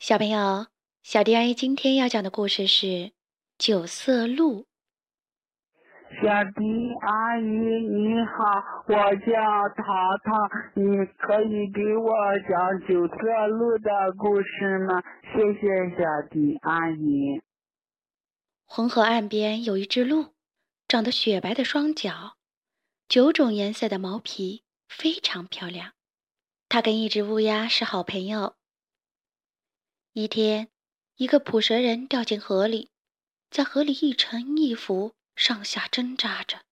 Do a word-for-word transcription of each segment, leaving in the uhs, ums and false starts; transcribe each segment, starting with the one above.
小朋友，小迪阿姨今天要讲的故事是《九色鹿》。小迪阿姨你好，我叫淘淘，你可以给我讲九色鹿的故事吗？谢谢小迪阿姨。红河岸边有一只鹿，长得雪白的双脚，九种颜色的毛皮，非常漂亮。它跟一只乌鸦是好朋友。一天，一个捕蛇人掉进河里，在河里一沉一浮，上下挣扎着。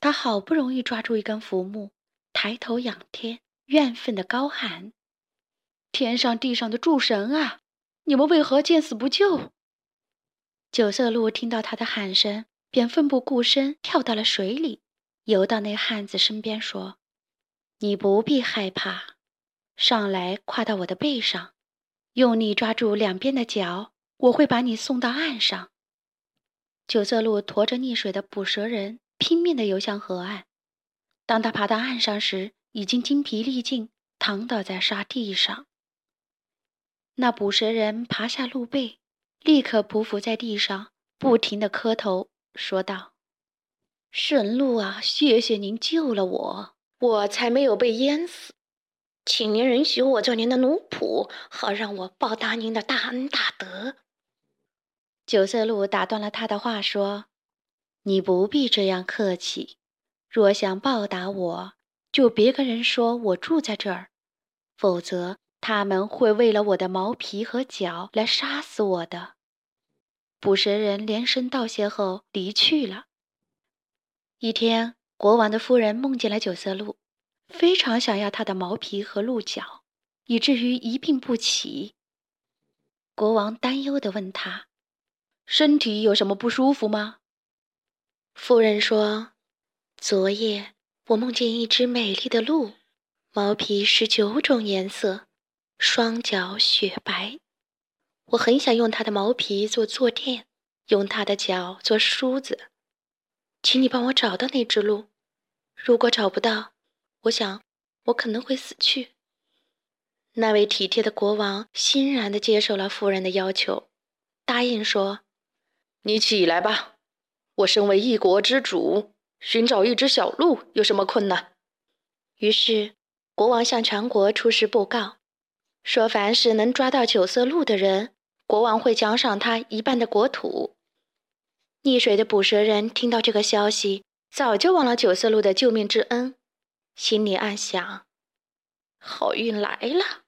他好不容易抓住一根浮木，抬头仰天，怨愤地高喊：“天上地上的诸神啊，你们为何见死不救？”九色鹿听到他的喊声，便奋不顾身跳到了水里，游到那汉子身边说：“你不必害怕，上来跨到我的背上。用力抓住两边的脚，我会把你送到岸上。”九色鹿驮着溺水的捕蛇人，拼命地游向河岸。当他爬到岸上时，已经精疲力尽，躺倒在沙地上。那捕蛇人爬下鹿背，立刻匍匐在地上，不停地磕头，说道：“神鹿啊，谢谢您救了我，我才没有被淹死。请您允许我做您的奴仆，好让我报答您的大恩大德。”九色鹿打断了他的话，说：“你不必这样客气，若想报答我，就别跟人说我住在这儿，否则他们会为了我的毛皮和脚来杀死我的。”捕蛇人连声道谢后离去了。一天，国王的夫人梦见了九色鹿，非常想要它的毛皮和鹿角，以至于一病不起。国王担忧地问他：“身体有什么不舒服吗？”夫人说：“昨夜我梦见一只美丽的鹿，毛皮十九种颜色，双脚雪白。我很想用它的毛皮做坐垫，用它的脚做梳子。请你帮我找到那只鹿，如果找不到，我想我可能会死去。”那位体贴的国王欣然地接受了夫人的要求，答应说：“你起来吧，我身为一国之主，寻找一只小鹿有什么困难？”于是国王向全国出示布告，说凡是能抓到九色鹿的人，国王会奖赏他一半的国土。溺水的捕蛇人听到这个消息，早就忘了九色鹿的救命之恩，心里暗想：“好运来了，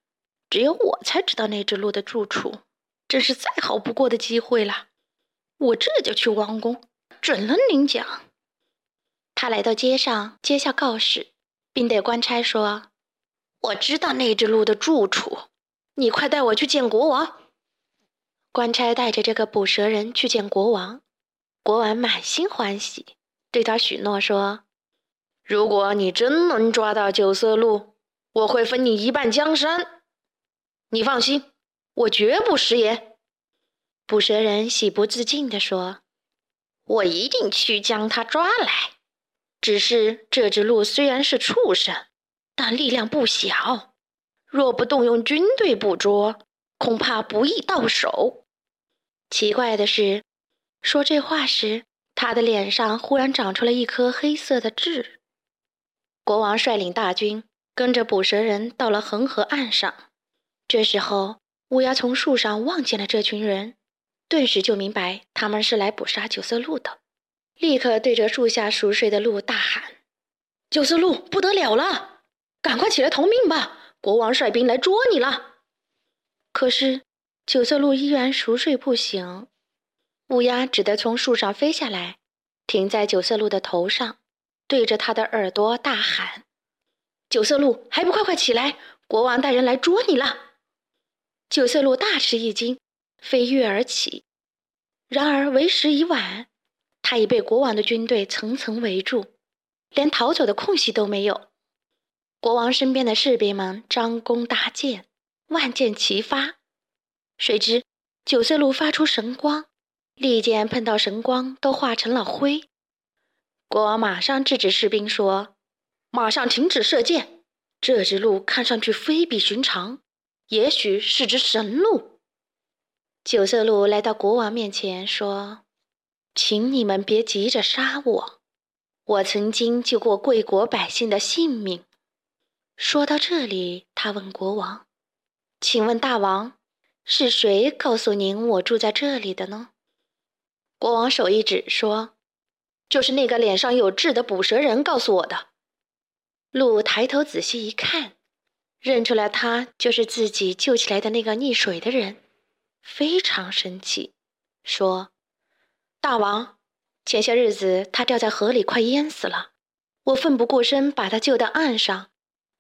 只有我才知道那只鹿的住处，真是再好不过的机会了。我这就去王宫，准了领奖。”他来到街上，揭下告示，并对官差说：“我知道那只鹿的住处，你快带我去见国王。”官差带着这个捕蛇人去见国王，国王满心欢喜，对他许诺说：“如果你真能抓到九色鹿，我会分你一半江山。你放心，我绝不食言。”捕蛇人喜不自禁地说：“我一定去将他抓来。只是这只鹿虽然是畜生，但力量不小，若不动用军队捕捉，恐怕不易到手。”奇怪的是，说这话时，他的脸上忽然长出了一颗黑色的痣。国王率领大军，跟着捕蛇人到了恒河岸上。这时候，乌鸦从树上望见了这群人，顿时就明白他们是来捕杀九色鹿的，立刻对着树下熟睡的鹿大喊：“九色鹿不得了了，赶快起来逃命吧！国王率兵来捉你了。”可是九色鹿依然熟睡不醒，乌鸦只得从树上飞下来，停在九色鹿的头上，对着他的耳朵大喊：“九色鹿，还不快快起来！国王带人来捉你了！”九色鹿大吃一惊，飞跃而起。然而为时已晚，他已被国王的军队层层围住，连逃走的空隙都没有。国王身边的士兵们张弓搭箭，万箭齐发。谁知九色鹿发出神光，利剑碰到神光都化成了灰。国王马上制止士兵说：“马上停止射箭，这只鹿看上去非比寻常，也许是只神鹿。九色鹿来到国王面前说：“请你们别急着杀我，我曾经救过贵国百姓的性命。”说到这里，他问国王：“请问大王，是谁告诉您我住在这里的呢？”国王手一指说：“就是那个脸上有痣的捕蛇人告诉我的。”鹿抬头仔细一看，认出来他就是自己救起来的那个溺水的人，非常生气，说：“大王，前些日子他掉在河里快淹死了，我奋不顾身把他救到岸上。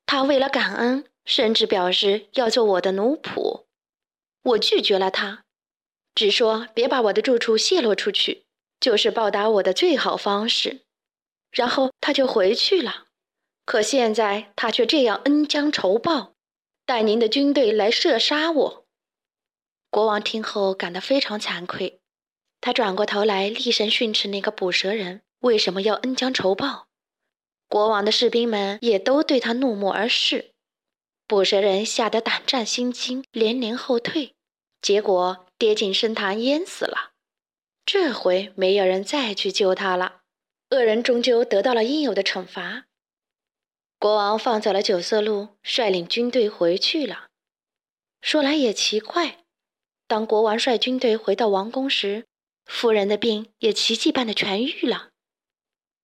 他为了感恩，甚至表示要做我的奴仆。我拒绝了他，只说别把我的住处泄露出去，就是报答我的最好方式。然后他就回去了。可现在他却这样恩将仇报，带您的军队来射杀我。”国王听后感到非常惭愧，他转过头来厉声训斥那个捕蛇人为什么要恩将仇报。国王的士兵们也都对他怒目而视，捕蛇人吓得胆战心惊，连连后退，结果跌进深潭淹死了。这回没有人再去救他了，恶人终究得到了应有的惩罚。国王放走了九色鹿，率领军队回去了。说来也奇怪，当国王率军队回到王宫时，夫人的病也奇迹般的痊愈了。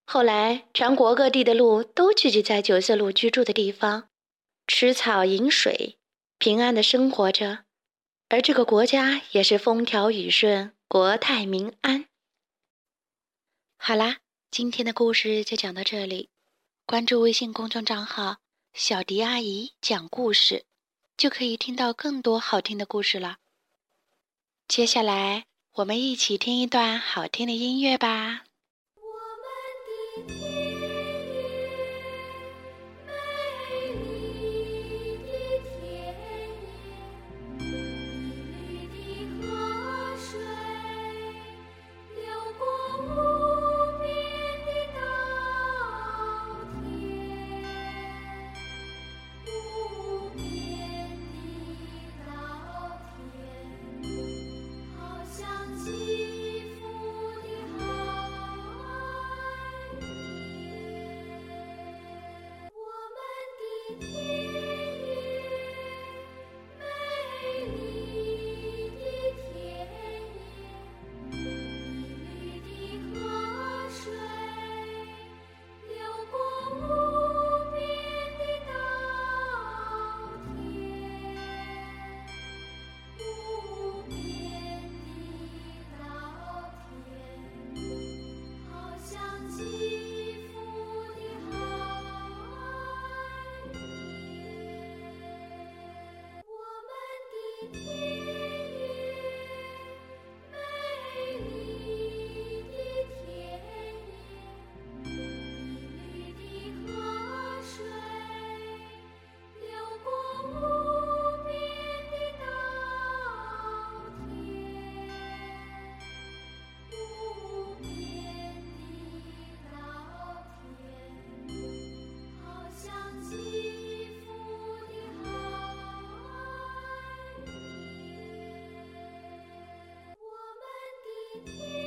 后来，全国各地的鹿都聚集在九色鹿居住的地方，吃草饮水，平安的生活着，而这个国家也是风调雨顺，国泰民安。好啦，今天的故事就讲到这里，关注微信公众账号“小迪阿姨讲故事”，就可以听到更多好听的故事了。接下来，我们一起听一段好听的音乐吧。Yeah.